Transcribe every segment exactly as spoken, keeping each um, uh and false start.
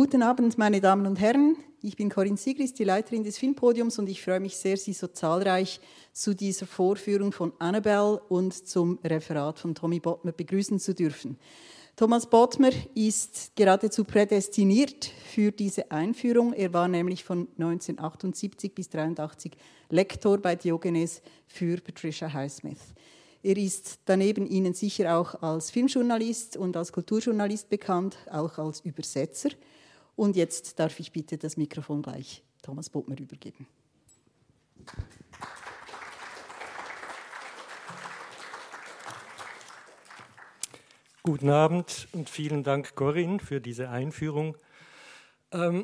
Guten Abend, meine Damen und Herren. Ich bin Corinne Sigrist, die Leiterin des Filmpodiums, und ich freue mich sehr, Sie so zahlreich zu dieser Vorführung von Annabelle und zum Referat von Thommy Bodmer begrüßen zu dürfen. Thomas Bodmer ist geradezu prädestiniert für diese Einführung. Er war nämlich von neunzehnhundertachtundsiebzig bis neunzehnhundertdreiundachtzig Lektor bei Diogenes für Patricia Highsmith. Er ist daneben Ihnen sicher auch als Filmjournalist und als Kulturjournalist bekannt, auch als Übersetzer. Und jetzt darf ich bitte das Mikrofon gleich Thomas Bodmer übergeben. Guten Abend und vielen Dank, Corinne, für diese Einführung.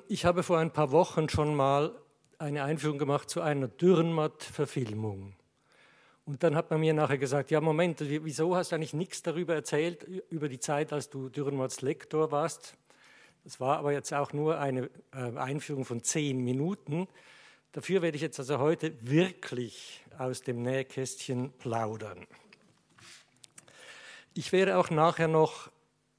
Ich habe vor ein paar Wochen schon mal eine Einführung gemacht zu einer Dürrenmatt-Verfilmung. Und dann hat man mir nachher gesagt, ja Moment, wieso hast du eigentlich nichts darüber erzählt, über die Zeit, als du Dürrenmatts Lektor warst? Das war aber jetzt auch nur eine Einführung von zehn Minuten. Dafür werde ich jetzt also heute wirklich aus dem Nähkästchen plaudern. Ich werde auch nachher noch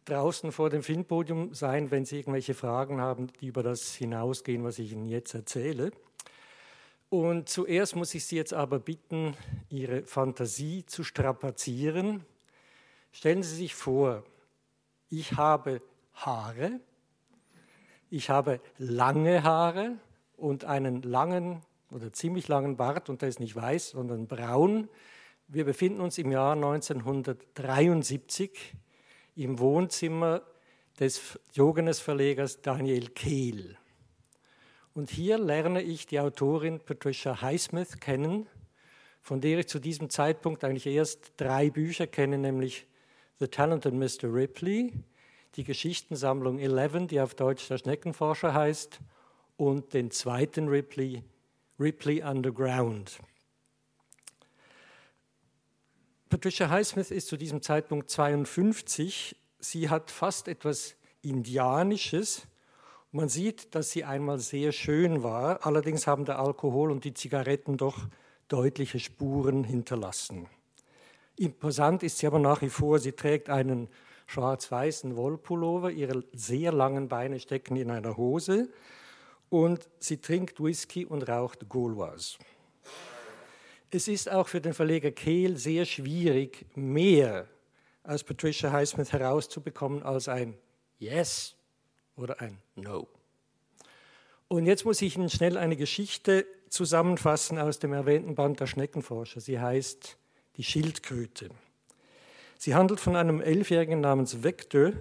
draußen vor dem Filmpodium sein, wenn Sie irgendwelche Fragen haben, die über das hinausgehen, was ich Ihnen jetzt erzähle. Und zuerst muss ich Sie jetzt aber bitten, Ihre Fantasie zu strapazieren. Stellen Sie sich vor, ich habe Haare, ich habe lange Haare und einen langen oder ziemlich langen Bart, und der ist nicht weiß, sondern braun. Wir befinden uns im Jahr neunzehnhundertdreiundsiebzig im Wohnzimmer des Diogenes-Verlegers Daniel Kehl. Und hier lerne ich die Autorin Patricia Highsmith kennen, von der ich zu diesem Zeitpunkt eigentlich erst drei Bücher kenne, nämlich The Talented Mister Ripley, die Geschichtensammlung Eleven, die auf Deutsch der Schneckenforscher heißt, und den zweiten Ripley, Ripley Underground. Patricia Highsmith ist zu diesem Zeitpunkt zweiundfünfzig. Sie hat fast etwas Indianisches. Man sieht, dass sie einmal sehr schön war. Allerdings haben der Alkohol und die Zigaretten doch deutliche Spuren hinterlassen. Imposant ist sie aber nach wie vor. Sie trägt einen schwarz-weißen Wollpullover. Ihre sehr langen Beine stecken in einer Hose. Und sie trinkt Whisky und raucht Gauloises. Es ist auch für den Verleger Kehl sehr schwierig, mehr aus Patricia Highsmith herauszubekommen als ein Yes oder ein No. Und jetzt muss ich Ihnen schnell eine Geschichte zusammenfassen aus dem erwähnten Band der Schneckenforscher. Sie heißt Die Schildkröte. Sie handelt von einem Elfjährigen namens Vector,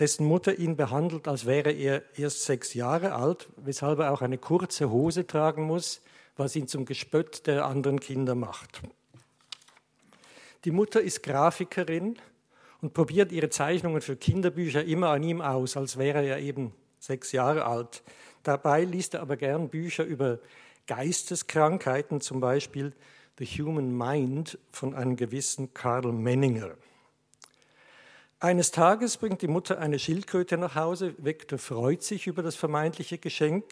dessen Mutter ihn behandelt, als wäre er erst sechs Jahre alt, weshalb er auch eine kurze Hose tragen muss, was ihn zum Gespött der anderen Kinder macht. Die Mutter ist Grafikerin und probiert ihre Zeichnungen für Kinderbücher immer an ihm aus, als wäre er eben sechs Jahre alt. Dabei liest er aber gern Bücher über Geisteskrankheiten, zum Beispiel The Human Mind von einem gewissen Karl Menninger. Eines Tages bringt die Mutter eine Schildkröte nach Hause. Victor freut sich über das vermeintliche Geschenk,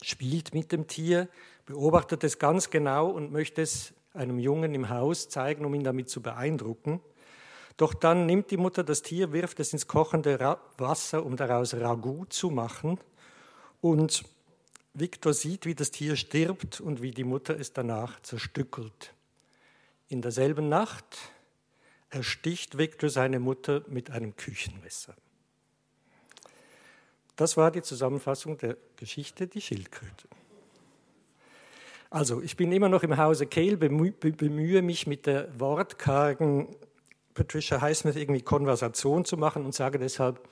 spielt mit dem Tier, beobachtet es ganz genau und möchte es einem Jungen im Haus zeigen, um ihn damit zu beeindrucken. Doch dann nimmt die Mutter das Tier, wirft es ins kochende Wasser, um daraus Ragout zu machen. Und Victor sieht, wie das Tier stirbt und wie die Mutter es danach zerstückelt. In derselben Nacht ersticht Victor seine Mutter mit einem Küchenmesser. Das war die Zusammenfassung der Geschichte Die Schildkröte. Also, ich bin immer noch im Hause Kehl, bemühe, bemühe mich mit der wortkargen Patricia Highsmith irgendwie Konversation zu machen und sage deshalb,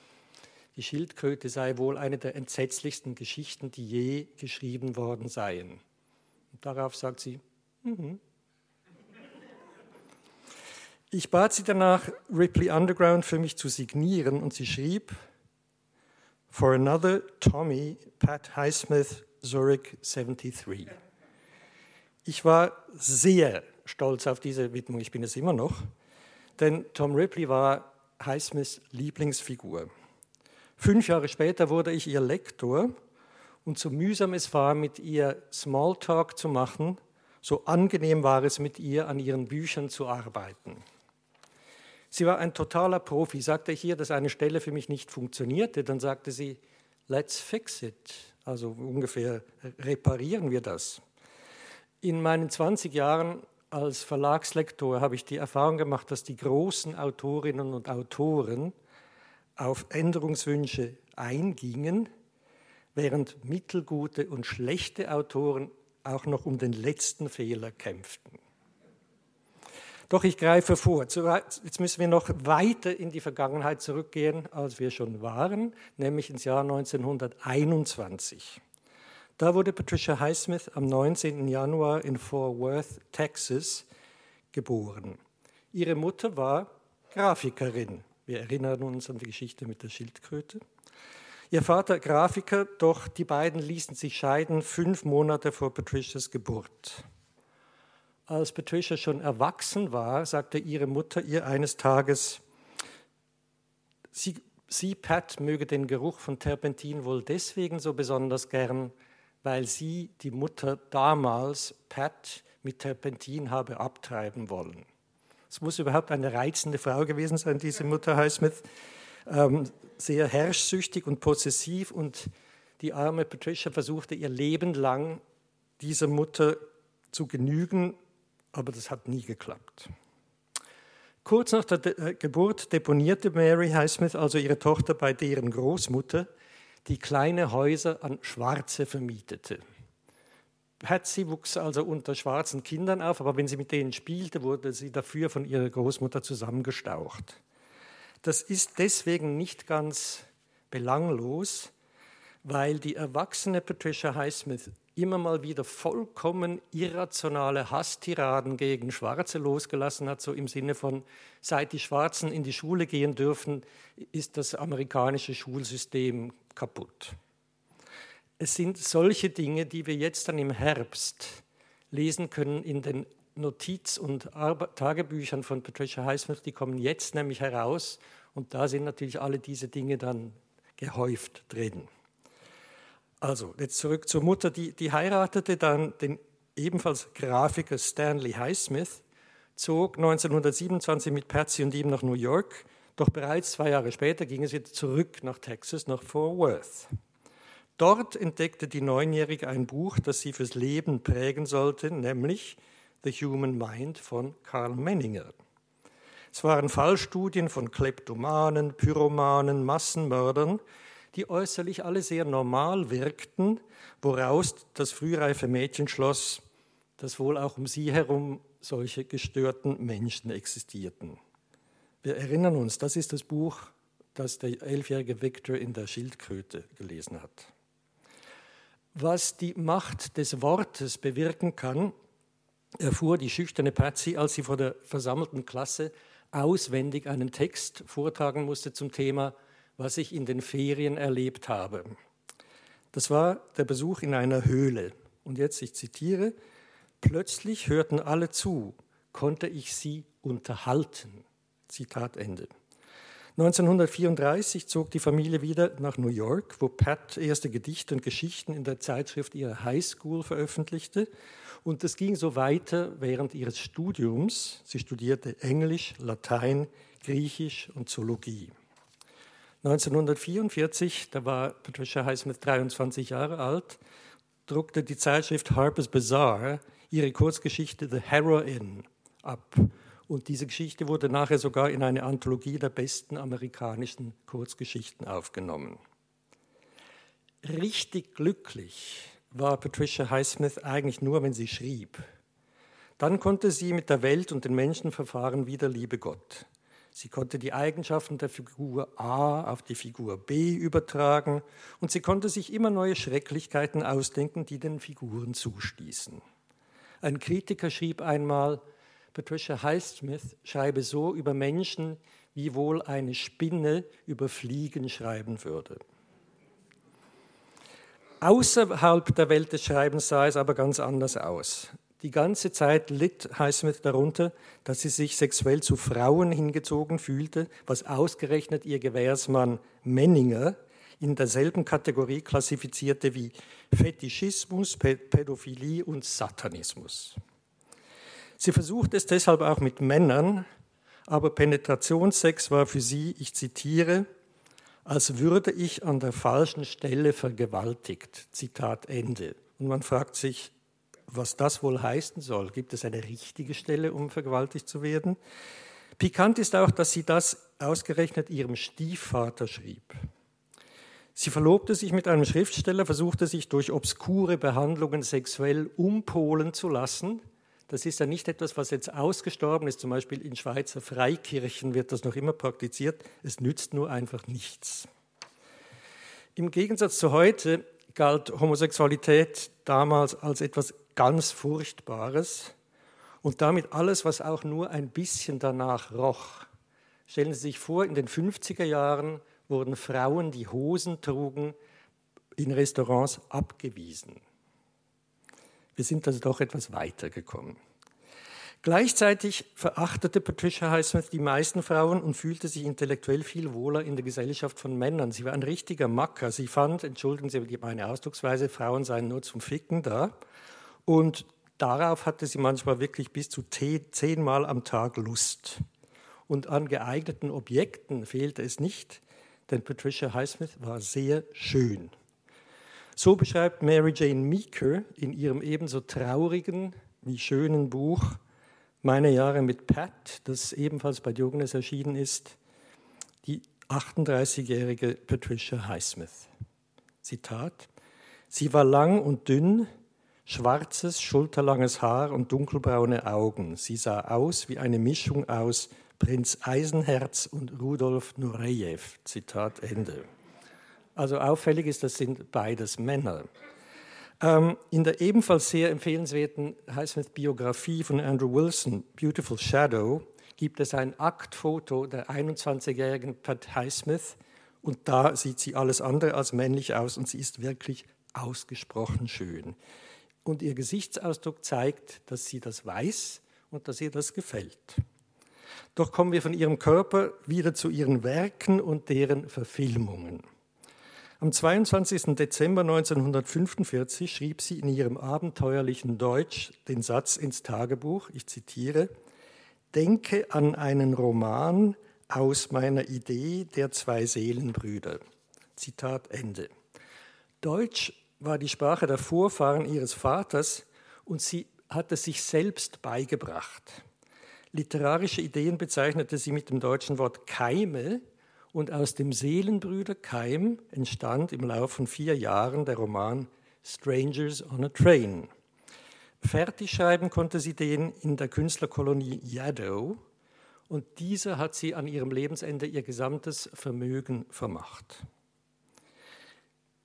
die Schildkröte sei wohl eine der entsetzlichsten Geschichten, die je geschrieben worden seien. Und darauf sagt sie, mhm. Ich bat sie danach, Ripley Underground für mich zu signieren, und sie schrieb, For Another Thommy, Pat Highsmith, Zurich seventy-three. Ich war sehr stolz auf diese Widmung, ich bin es immer noch, denn Tom Ripley war Highsmiths Lieblingsfigur. Fünf Jahre später wurde ich ihr Lektor, und so mühsam es war, mit ihr Smalltalk zu machen, so angenehm war es, mit ihr an ihren Büchern zu arbeiten. Sie war ein totaler Profi, sagte ich ihr, dass eine Stelle für mich nicht funktionierte. Dann sagte sie, let's fix it, also ungefähr reparieren wir das. In meinen zwanzig Jahren als Verlagslektor habe ich die Erfahrung gemacht, dass die großen Autorinnen und Autoren auf Änderungswünsche eingingen, während mittelgute und schlechte Autoren auch noch um den letzten Fehler kämpften. Doch ich greife vor. Jetzt müssen wir noch weiter in die Vergangenheit zurückgehen, als wir schon waren, nämlich ins Jahr neunzehnhunderteinundzwanzig. Da wurde Patricia Highsmith am neunzehnten Januar in Fort Worth, Texas, geboren. Ihre Mutter war Grafikerin. Wir erinnern uns an die Geschichte mit der Schildkröte. Ihr Vater Grafiker, doch die beiden ließen sich scheiden fünf Monate vor Patricias Geburt. Als Patricia schon erwachsen war, sagte ihre Mutter ihr eines Tages, sie, sie, Pat, möge den Geruch von Terpentin wohl deswegen so besonders gern, weil sie, die Mutter, damals Pat mit Terpentin habe abtreiben wollen. Es muss überhaupt eine reizende Frau gewesen sein, diese Mutter Highsmith, ähm, sehr herrschsüchtig und possessiv, und die arme Patricia versuchte ihr Leben lang dieser Mutter zu genügen, aber das hat nie geklappt. Kurz nach der De- äh, Geburt deponierte Mary Highsmith also ihre Tochter bei deren Großmutter, die kleine Häuser an Schwarze vermietete. Patsy wuchs also unter schwarzen Kindern auf, aber wenn sie mit denen spielte, wurde sie dafür von ihrer Großmutter zusammengestaucht. Das ist deswegen nicht ganz belanglos, weil die erwachsene Patricia Highsmith immer mal wieder vollkommen irrationale Hasstiraden gegen Schwarze losgelassen hat, so im Sinne von, seit die Schwarzen in die Schule gehen dürfen, ist das amerikanische Schulsystem kaputt. Es sind solche Dinge, die wir jetzt dann im Herbst lesen können in den Notiz- und Arbe- Tagebüchern von Patricia Highsmith, die kommen jetzt nämlich heraus, und da sind natürlich alle diese Dinge dann gehäuft drin. Also, jetzt zurück zur Mutter, die, die heiratete dann den ebenfalls Grafiker Stanley Highsmith, zog neunzehnhundertsiebenundzwanzig mit Patsy und ihm nach New York, doch bereits zwei Jahre später ging es wieder zurück nach Texas, nach Fort Worth. Dort entdeckte die Neunjährige ein Buch, das sie fürs Leben prägen sollte, nämlich The Human Mind von Karl Menninger. Es waren Fallstudien von Kleptomanen, Pyromanen, Massenmördern, die äußerlich alle sehr normal wirkten, woraus das frühreife Mädchen schloss, dass wohl auch um sie herum solche gestörten Menschen existierten. Wir erinnern uns, das ist das Buch, das der elfjährige Victor in der Schildkröte gelesen hat. Was die Macht des Wortes bewirken kann, erfuhr die schüchterne Patsy, als sie vor der versammelten Klasse auswendig einen Text vortragen musste zum Thema was ich in den Ferien erlebt habe. Das war der Besuch in einer Höhle. Und jetzt, ich zitiere, plötzlich hörten alle zu, konnte ich sie unterhalten. Zitat Ende. neunzehnhundertvierunddreißig zog die Familie wieder nach New York, wo Pat erste Gedichte und Geschichten in der Zeitschrift ihrer Highschool veröffentlichte. Und das ging so weiter während ihres Studiums. Sie studierte Englisch, Latein, Griechisch und Zoologie. neunzehnhundertvierundvierzig, da war Patricia Highsmith dreiundzwanzig Jahre alt, druckte die Zeitschrift Harper's Bazaar ihre Kurzgeschichte The Heroine ab. Und diese Geschichte wurde nachher sogar in eine Anthologie der besten amerikanischen Kurzgeschichten aufgenommen. Richtig glücklich war Patricia Highsmith eigentlich nur, wenn sie schrieb. Dann konnte sie mit der Welt und den Menschen verfahren wie der liebe Gott. Sie konnte die Eigenschaften der Figur A auf die Figur B übertragen und sie konnte sich immer neue Schrecklichkeiten ausdenken, die den Figuren zustießen. Ein Kritiker schrieb einmal, Patricia Highsmith schreibe so über Menschen, wie wohl eine Spinne über Fliegen schreiben würde. Außerhalb der Welt des Schreibens sah es aber ganz anders aus. Die ganze Zeit litt Highsmith darunter, dass sie sich sexuell zu Frauen hingezogen fühlte, was ausgerechnet ihr Gewährsmann Menninger in derselben Kategorie klassifizierte wie Fetischismus, Pädophilie und Satanismus. Sie versucht es deshalb auch mit Männern, aber Penetrationssex war für sie, ich zitiere, als würde ich an der falschen Stelle vergewaltigt. Zitat Ende. Und man fragt sich, was das wohl heißen soll. Gibt es eine richtige Stelle, um vergewaltigt zu werden? Pikant ist auch, dass sie das ausgerechnet ihrem Stiefvater schrieb. Sie verlobte sich mit einem Schriftsteller, versuchte sich durch obskure Behandlungen sexuell umpolen zu lassen. Das ist ja nicht etwas, was jetzt ausgestorben ist. Zum Beispiel in Schweizer Freikirchen wird das noch immer praktiziert. Es nützt nur einfach nichts. Im Gegensatz zu heute galt Homosexualität damals als etwas ganz Furchtbares und damit alles, was auch nur ein bisschen danach roch. Stellen Sie sich vor, in den fünfziger Jahren wurden Frauen, die Hosen trugen, in Restaurants abgewiesen. Wir sind also doch etwas weitergekommen. Gleichzeitig verachtete Patricia Highsmith die meisten Frauen und fühlte sich intellektuell viel wohler in der Gesellschaft von Männern. Sie war ein richtiger Macker. Sie fand, entschuldigen Sie meine Ausdrucksweise, Frauen seien nur zum Ficken da. Und darauf hatte sie manchmal wirklich bis zu zehnmal am Tag Lust. Und an geeigneten Objekten fehlte es nicht, denn Patricia Highsmith war sehr schön. So beschreibt Mary Jane Meeker in ihrem ebenso traurigen wie schönen Buch Meine Jahre mit Pat, das ebenfalls bei Diogenes erschienen ist, die achtunddreißigjährige Patricia Highsmith. Zitat: Sie war lang und dünn, schwarzes, schulterlanges Haar und dunkelbraune Augen. Sie sah aus wie eine Mischung aus Prinz Eisenherz und Rudolf Nureyev. Zitat Ende. Also auffällig ist, das sind beides Männer. Ähm, in der ebenfalls sehr empfehlenswerten Highsmith-Biografie von Andrew Wilson, Beautiful Shadow, gibt es ein Aktfoto der einundzwanzigjährigen Pat Highsmith und da sieht sie alles andere als männlich aus und sie ist wirklich ausgesprochen schön. Und ihr Gesichtsausdruck zeigt, dass sie das weiß und dass ihr das gefällt. Doch kommen wir von ihrem Körper wieder zu ihren Werken und deren Verfilmungen. Am zweiundzwanzigsten Dezember neunzehnhundertfünfundvierzig schrieb sie in ihrem abenteuerlichen Deutsch den Satz ins Tagebuch, ich zitiere, denke an einen Roman aus meiner Idee der zwei Seelenbrüder. Zitat Ende. Deutsch war die Sprache der Vorfahren ihres Vaters und sie hat es sich selbst beigebracht. Literarische Ideen bezeichnete sie mit dem deutschen Wort Keime und aus dem Seelenbrüderkeim entstand im Laufe von vier Jahren der Roman Strangers on a Train. Fertig schreiben konnte sie den in der Künstlerkolonie Yaddo und dieser hat sie an ihrem Lebensende ihr gesamtes Vermögen vermacht.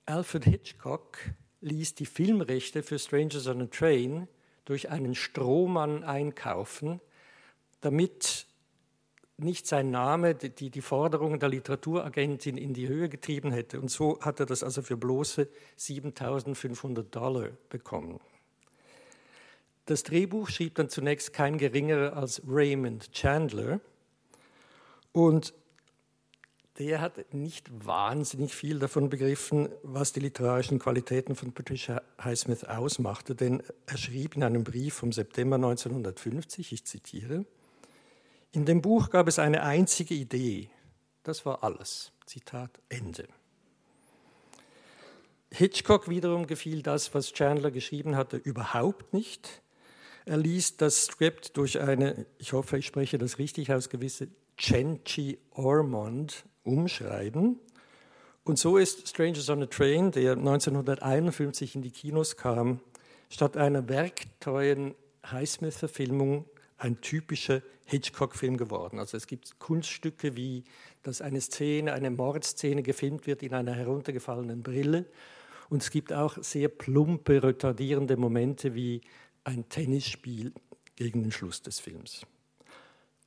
Alfred Hitchcock ließ die Filmrechte für Strangers on a Train durch einen Strohmann einkaufen, damit nicht sein Name die, die Forderungen der Literaturagentin in die Höhe getrieben hätte. Und so hat er das also für bloße siebentausendfünfhundert Dollar bekommen. Das Drehbuch schrieb dann zunächst kein Geringerer als Raymond Chandler. Und der hat nicht wahnsinnig viel davon begriffen, was die literarischen Qualitäten von Patricia Highsmith ausmachte. Denn er schrieb in einem Brief vom September neunzehnhundertfünfzig, ich zitiere, in dem Buch gab es eine einzige Idee. Das war alles. Zitat Ende. Hitchcock wiederum gefiel das, was Chandler geschrieben hatte, überhaupt nicht. Er ließ das Skript durch eine, ich hoffe, ich spreche das richtig aus, gewisse Czenzi Ormond umschreiben. Und so ist Strangers on a Train, der neunzehnhunderteinundfünfzig in die Kinos kam, statt einer werktreuen Highsmith-Verfilmung ein typischer Hitchcock-Film geworden. Also es gibt Kunststücke wie, dass eine Szene, eine Mordszene gefilmt wird in einer heruntergefallenen Brille. Und es gibt auch sehr plumpe, retardierende Momente wie ein Tennisspiel gegen den Schluss des Films.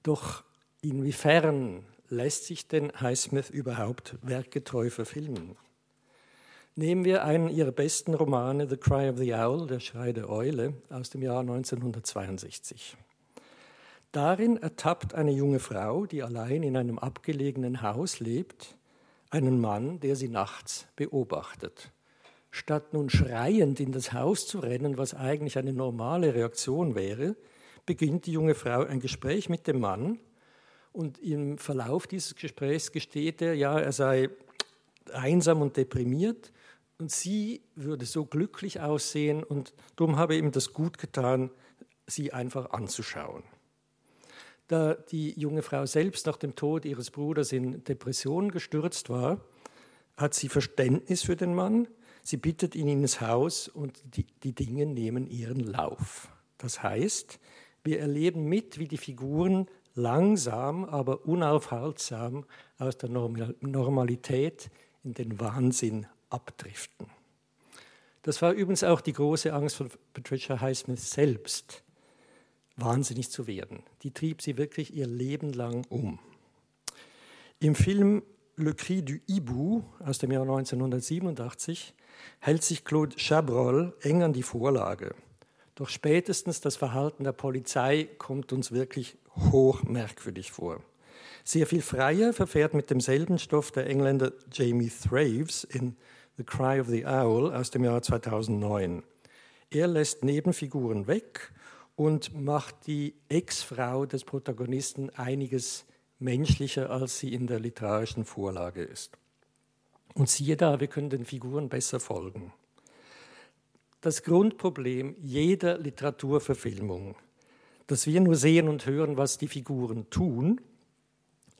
Doch inwiefern lässt sich denn Highsmith überhaupt werketreu verfilmen? Nehmen wir einen ihrer besten Romane, The Cry of the Owl, Der Schrei der Eule, aus dem Jahr neunzehnhundertzweiundsechzig. Darin ertappt eine junge Frau, die allein in einem abgelegenen Haus lebt, einen Mann, der sie nachts beobachtet. Statt nun schreiend in das Haus zu rennen, was eigentlich eine normale Reaktion wäre, beginnt die junge Frau ein Gespräch mit dem Mann Und im Verlauf dieses Gesprächs gesteht er, ja, er sei einsam und deprimiert und sie würde so glücklich aussehen und darum habe ihm das gut getan, sie einfach anzuschauen. Da die junge Frau selbst nach dem Tod ihres Bruders in Depressionen gestürzt war, hat sie Verständnis für den Mann. Sie bittet ihn ins Haus und die, die Dinge nehmen ihren Lauf. Das heißt, wir erleben mit, wie die Figuren langsam, aber unaufhaltsam aus der Normalität in den Wahnsinn abdriften. Das war übrigens auch die große Angst von Patricia Highsmith selbst, wahnsinnig zu werden. Die trieb sie wirklich ihr Leben lang um. Im Film Le Cri du Hibou aus dem Jahr neunzehnhundertsiebenundachtzig hält sich Claude Chabrol eng an die Vorlage. Doch spätestens das Verhalten der Polizei kommt uns wirklich hoch merkwürdig vor. Sehr viel freier verfährt mit demselben Stoff der Engländer Jamie Thraves in The Cry of the Owl aus dem Jahr zweitausendneun. Er lässt Nebenfiguren weg und macht die Ex-Frau des Protagonisten einiges menschlicher, als sie in der literarischen Vorlage ist. Und siehe da, wir können den Figuren besser folgen. Das Grundproblem jeder Literaturverfilmung, dass wir nur sehen und hören, was die Figuren tun,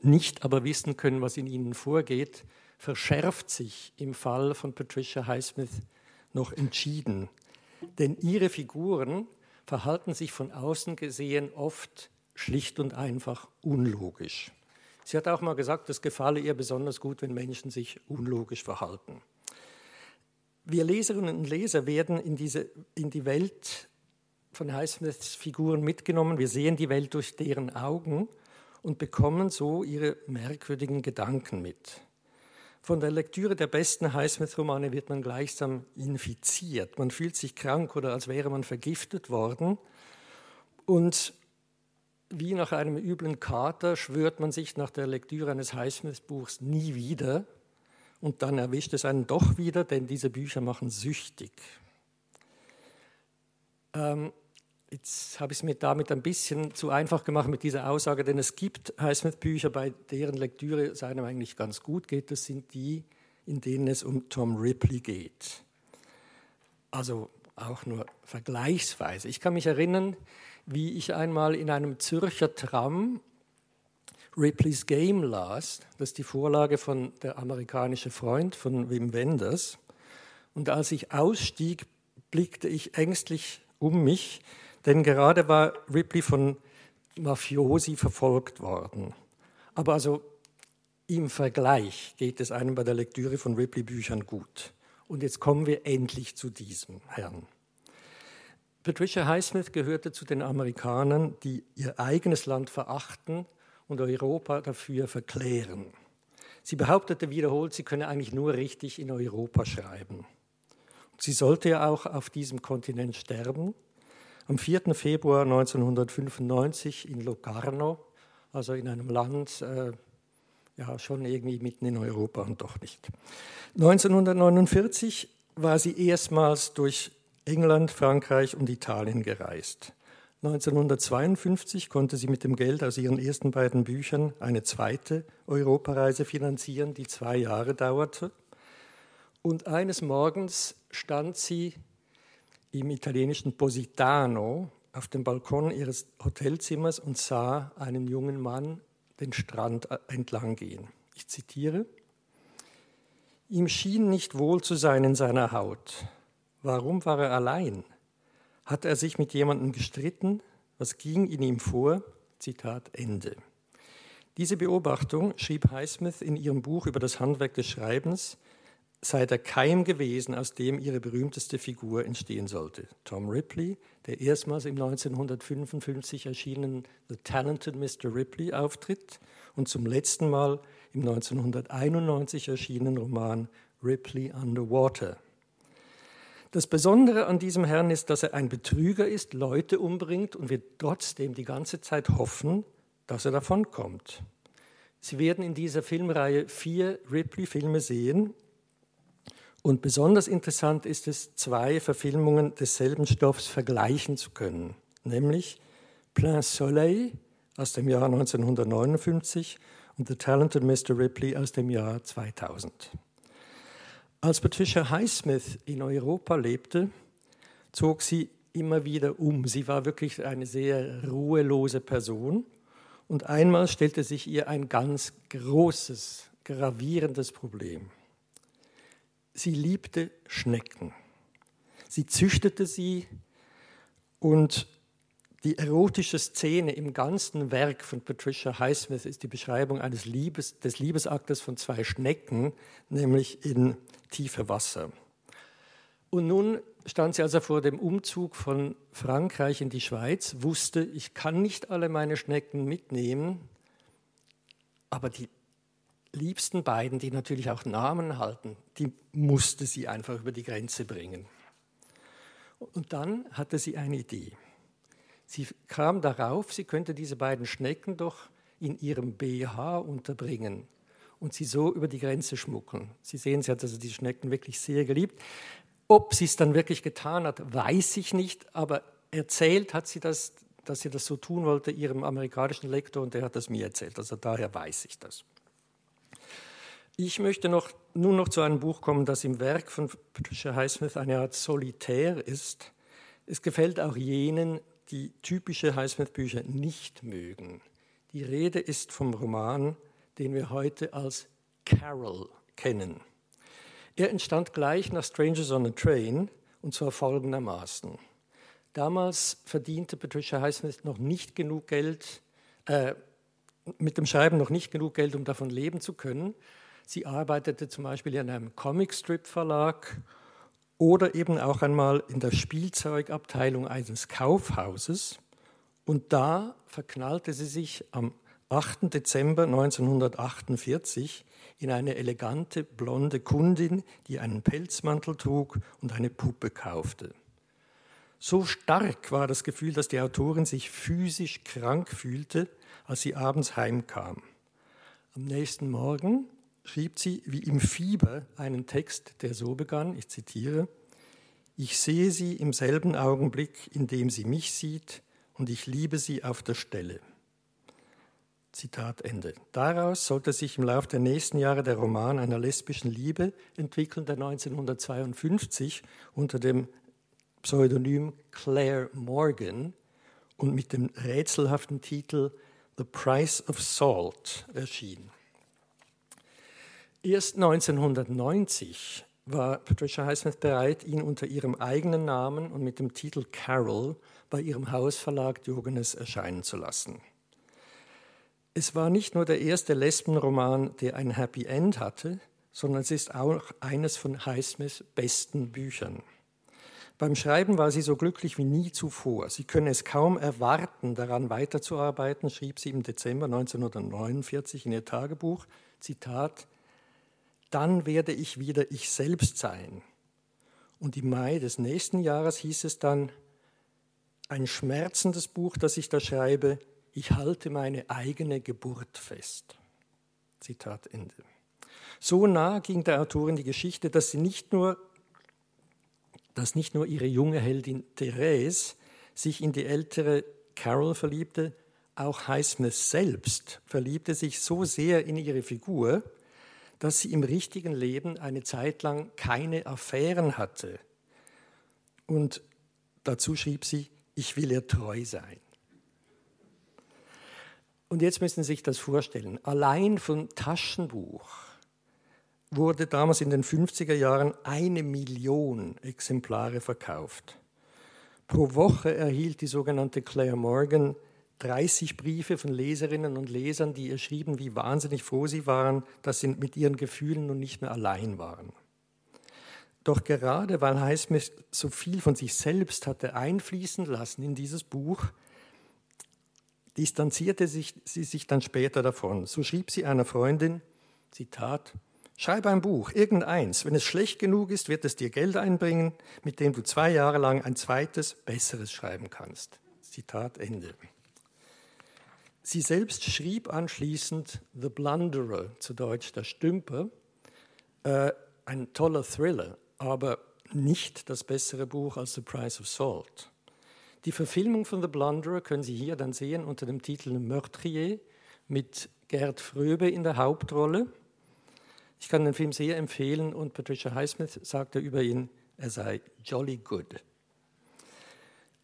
nicht aber wissen können, was in ihnen vorgeht, verschärft sich im Fall von Patricia Highsmith noch entschieden. Denn ihre Figuren verhalten sich von außen gesehen oft schlicht und einfach unlogisch. Sie hat auch mal gesagt, es gefalle ihr besonders gut, wenn Menschen sich unlogisch verhalten. Wir Leserinnen und Leser werden in, diese, in die Welt von Highsmiths Figuren mitgenommen. Wir sehen die Welt durch deren Augen und bekommen so ihre merkwürdigen Gedanken mit. Von der Lektüre der besten Highsmith-Romane wird man gleichsam infiziert. Man fühlt sich krank oder als wäre man vergiftet worden. Und wie nach einem üblen Kater schwört man sich nach der Lektüre eines Highsmith-Buchs nie wieder. Und dann erwischt es einen doch wieder, denn diese Bücher machen süchtig. Ähm, jetzt habe ich es mir damit ein bisschen zu einfach gemacht mit dieser Aussage, denn es gibt Highsmith-Bücher, bei deren Lektüre es einem eigentlich ganz gut geht. Das sind die, in denen es um Tom Ripley geht. Also auch nur vergleichsweise. Ich kann mich erinnern, wie ich einmal in einem Zürcher Tram Ripley's Game las. Das ist die Vorlage von Der amerikanische Freund von Wim Wenders. Und als ich ausstieg, blickte ich ängstlich um mich, denn gerade war Ripley von Mafiosi verfolgt worden. Aber also im Vergleich geht es einem bei der Lektüre von Ripley-Büchern gut. Und jetzt kommen wir endlich zu diesem Herrn. Patricia Highsmith gehörte zu den Amerikanern, die ihr eigenes Land verachten und Europa dafür verklären. Sie behauptete wiederholt, sie könne eigentlich nur richtig in Europa schreiben. Sie sollte ja auch auf diesem Kontinent sterben. Am vierten Februar neunzehnhundertfünfundneunzig in Locarno, also in einem Land, äh, ja schon irgendwie mitten in Europa und doch nicht. neunzehnhundertneunundvierzig war sie erstmals durch England, Frankreich und Italien gereist. neunzehnhundertzweiundfünfzig konnte sie mit dem Geld aus ihren ersten beiden Büchern eine zweite Europareise finanzieren, die zwei Jahre dauerte. Und eines Morgens stand sie im italienischen Positano auf dem Balkon ihres Hotelzimmers und sah einen jungen Mann den Strand entlang gehen. Ich zitiere: Ihm schien nicht wohl zu sein in seiner Haut. Warum war er allein? Hat er sich mit jemandem gestritten? Was ging in ihm vor? Zitat Ende. Diese Beobachtung schrieb Highsmith in ihrem Buch über das Handwerk des Schreibens, sei der Keim gewesen, aus dem ihre berühmteste Figur entstehen sollte. Tom Ripley, der erstmals im neunzehnhundertfünfundfünfzig erschienenen The Talented Mister Ripley auftritt und zum letzten Mal im neunzehnhunderteinundneunzig erschienenen Roman Ripley Underwater. Das Besondere an diesem Herrn ist, dass er ein Betrüger ist, Leute umbringt und wir trotzdem die ganze Zeit hoffen, dass er davonkommt. Sie werden in dieser Filmreihe vier Ripley-Filme sehen und besonders interessant ist es, zwei Verfilmungen desselben Stoffs vergleichen zu können, nämlich Plein Soleil aus dem Jahr neunzehnhundertneunundfünfzig und The Talented Mister Ripley aus dem Jahr zweitausend. Als Patricia Highsmith in Europa lebte, zog sie immer wieder um. Sie war wirklich eine sehr ruhelose Person und einmal stellte sich ihr ein ganz großes, gravierendes Problem. Sie liebte Schnecken. Sie züchtete sie und die erotische Szene im ganzen Werk von Patricia Highsmith ist die Beschreibung eines Liebes, des Liebesaktes von zwei Schnecken, nämlich in tiefem Wasser. Und nun stand sie also vor dem Umzug von Frankreich in die Schweiz, wusste, ich kann nicht alle meine Schnecken mitnehmen, aber die liebsten beiden, die natürlich auch Namen halten, die musste sie einfach über die Grenze bringen. Und dann hatte sie eine Idee. Sie kam darauf, sie könnte diese beiden Schnecken doch in ihrem B H unterbringen und sie so über die Grenze schmuggeln. Sie sehen, sie hat also die Schnecken wirklich sehr geliebt. Ob sie es dann wirklich getan hat, weiß ich nicht, aber erzählt hat sie das, dass sie das so tun wollte, ihrem amerikanischen Lektor, und der hat das mir erzählt. Also daher weiß ich das. Ich möchte noch, nun noch zu einem Buch kommen, das im Werk von Patricia Highsmith eine Art Solitär ist. Es gefällt auch jenen, die typische Highsmith-Bücher nicht mögen. Die Rede ist vom Roman, den wir heute als Carol kennen. Er entstand gleich nach Strangers on a Train, und zwar folgendermaßen. Damals verdiente Patricia Highsmith noch nicht genug Geld, äh, mit dem Schreiben noch nicht genug Geld, um davon leben zu können. Sie arbeitete zum Beispiel in einem Comicstrip-Verlag oder eben auch einmal in der Spielzeugabteilung eines Kaufhauses. Und da verknallte sie sich am achten Dezember neunzehnhundertachtundvierzig in eine elegante blonde Kundin, die einen Pelzmantel trug und eine Puppe kaufte. So stark war das Gefühl, dass die Autorin sich physisch krank fühlte, als sie abends heimkam. Am nächsten Morgen schrieb sie wie im Fieber einen Text, der so begann, ich zitiere, »Ich sehe sie im selben Augenblick, in dem sie mich sieht, und ich liebe sie auf der Stelle.« Zitat Ende. Daraus sollte sich im Laufe der nächsten Jahre der Roman einer lesbischen Liebe entwickeln, der neunzehnhundertzweiundfünfzig unter dem Pseudonym Claire Morgan und mit dem rätselhaften Titel The Price of Salt erschien. Erst neunzehnhundertneunzig war Patricia Highsmith bereit, ihn unter ihrem eigenen Namen und mit dem Titel Carol bei ihrem Hausverlag Diogenes erscheinen zu lassen. Es war nicht nur der erste Lesbenroman, der ein Happy End hatte, sondern es ist auch eines von Highsmiths besten Büchern. Beim Schreiben war sie so glücklich wie nie zuvor. Sie könne es kaum erwarten, daran weiterzuarbeiten, schrieb sie im Dezember neunzehnhundertneunundvierzig in ihr Tagebuch, Zitat, dann werde ich wieder ich selbst sein. Und im Mai des nächsten Jahres hieß es dann, ein schmerzendes Buch, das ich da schreibe, ich halte meine eigene Geburt fest. Zitat Ende. So nah ging der Autorin die Geschichte, dass sie nicht nur, dass nicht nur ihre junge Heldin Therese sich in die ältere Carol verliebte, auch Highsmith selbst verliebte sich so sehr in ihre Figur, dass sie im richtigen Leben eine Zeit lang keine Affären hatte. Und dazu schrieb sie, ich will ihr treu sein. Und jetzt müssen Sie sich das vorstellen. Allein vom Taschenbuch wurde damals in den fünfziger Jahren eine Million Exemplare verkauft. Pro Woche erhielt die sogenannte Claire Morgan dreißig Briefe von Leserinnen und Lesern, die ihr schrieben, wie wahnsinnig froh sie waren, dass sie mit ihren Gefühlen nun nicht mehr allein waren. Doch gerade weil Highsmith so viel von sich selbst hatte einfließen lassen in dieses Buch, distanzierte sich, sie sich dann später davon. So schrieb sie einer Freundin, Zitat, schreib ein Buch, irgendeins. Wenn es schlecht genug ist, wird es dir Geld einbringen, mit dem du zwei Jahre lang ein zweites, besseres schreiben kannst. Zitat Ende. Sie selbst schrieb anschließend The Blunderer, zu Deutsch der Stümper, äh, ein toller Thriller, aber nicht das bessere Buch als The Price of Salt. Die Verfilmung von The Blunderer können Sie hier dann sehen unter dem Titel Meurtrier mit Gerd Fröbe in der Hauptrolle. Ich kann den Film sehr empfehlen und Patricia Highsmith sagte über ihn, er sei jolly good.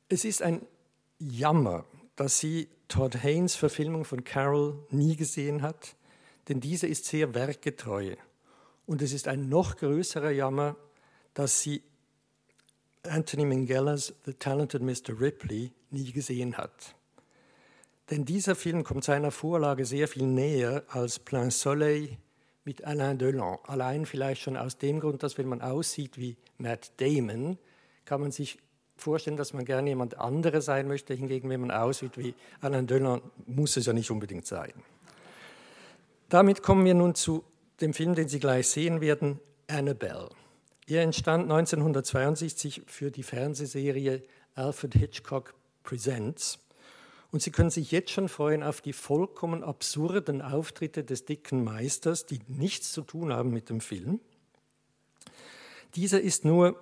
Es ist ein Jammer, dass sie Todd Haynes Verfilmung von Carol nie gesehen hat, denn diese ist sehr werkgetreu. Und es ist ein noch größerer Jammer, dass sie Anthony Mingella's The Talented Mister Ripley nie gesehen hat. Denn dieser Film kommt seiner Vorlage sehr viel näher als Plein Soleil mit Alain Delon. Allein vielleicht schon aus dem Grund, dass wenn man aussieht wie Matt Damon, kann man sich vorstellen, dass man gerne jemand anderes sein möchte. Hingegen, wenn man aussieht wie Alain Delon, muss es ja nicht unbedingt sein. Damit kommen wir nun zu dem Film, den Sie gleich sehen werden, Annabelle. Er entstand neunzehnhundertzweiundsechzig für die Fernsehserie Alfred Hitchcock Presents. Und Sie können sich jetzt schon freuen auf die vollkommen absurden Auftritte des dicken Meisters, die nichts zu tun haben mit dem Film. Dieser ist nur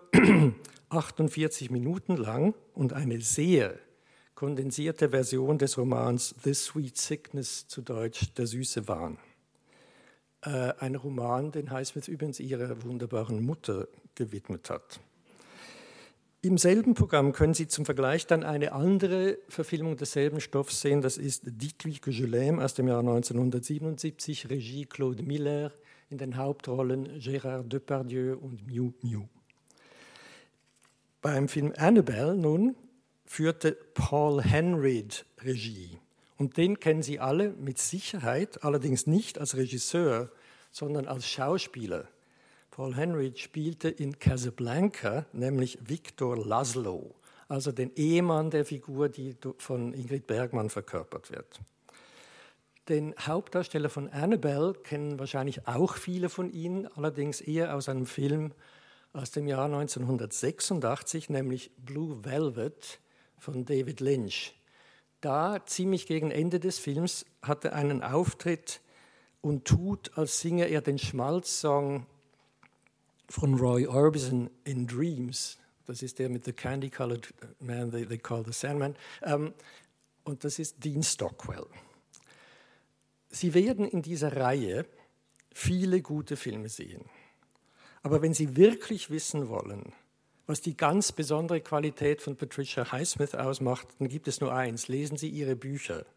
achtundvierzig Minuten lang und eine sehr kondensierte Version des Romans The Sweet Sickness, zu Deutsch Der süße Wahn. Äh, ein Roman, den Highsmith übrigens ihrer wunderbaren Mutter gewidmet hat. Im selben Programm können Sie zum Vergleich dann eine andere Verfilmung desselben Stoffs sehen. Das ist Dietrich Guillaume aus dem Jahr neunzehnhundertsiebenundsiebzig, Regie Claude Miller, in den Hauptrollen Gérard Depardieu und Miu Miu. Beim Film Annabelle nun führte Paul Henreid Regie. Und den kennen Sie alle mit Sicherheit, allerdings nicht als Regisseur, sondern als Schauspieler. Paul Henreid spielte in Casablanca, nämlich Victor Laszlo, also den Ehemann der Figur, die von Ingrid Bergman verkörpert wird. Den Hauptdarsteller von Annabelle kennen wahrscheinlich auch viele von Ihnen, allerdings eher aus einem Film aus dem Jahr neunzehnhundertsechsundachtzig, nämlich Blue Velvet von David Lynch. Da, ziemlich gegen Ende des Films, hat er einen Auftritt und tut, als singe er den Schmalzsong von Roy Orbison in Dreams. Das ist der mit The Candy Colored Man, they, they Call the Sandman. Ähm, und das ist Dean Stockwell. Sie werden in dieser Reihe viele gute Filme sehen. Aber wenn Sie wirklich wissen wollen, was die ganz besondere Qualität von Patricia Highsmith ausmacht, dann gibt es nur eins: Lesen Sie ihre Bücher.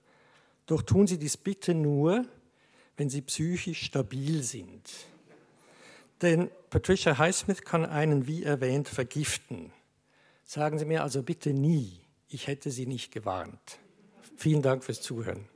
Doch tun Sie dies bitte nur, wenn Sie psychisch stabil sind. Denn Patricia Highsmith kann einen, wie erwähnt, vergiften. Sagen Sie mir also bitte nie, ich hätte Sie nicht gewarnt. Vielen Dank fürs Zuhören.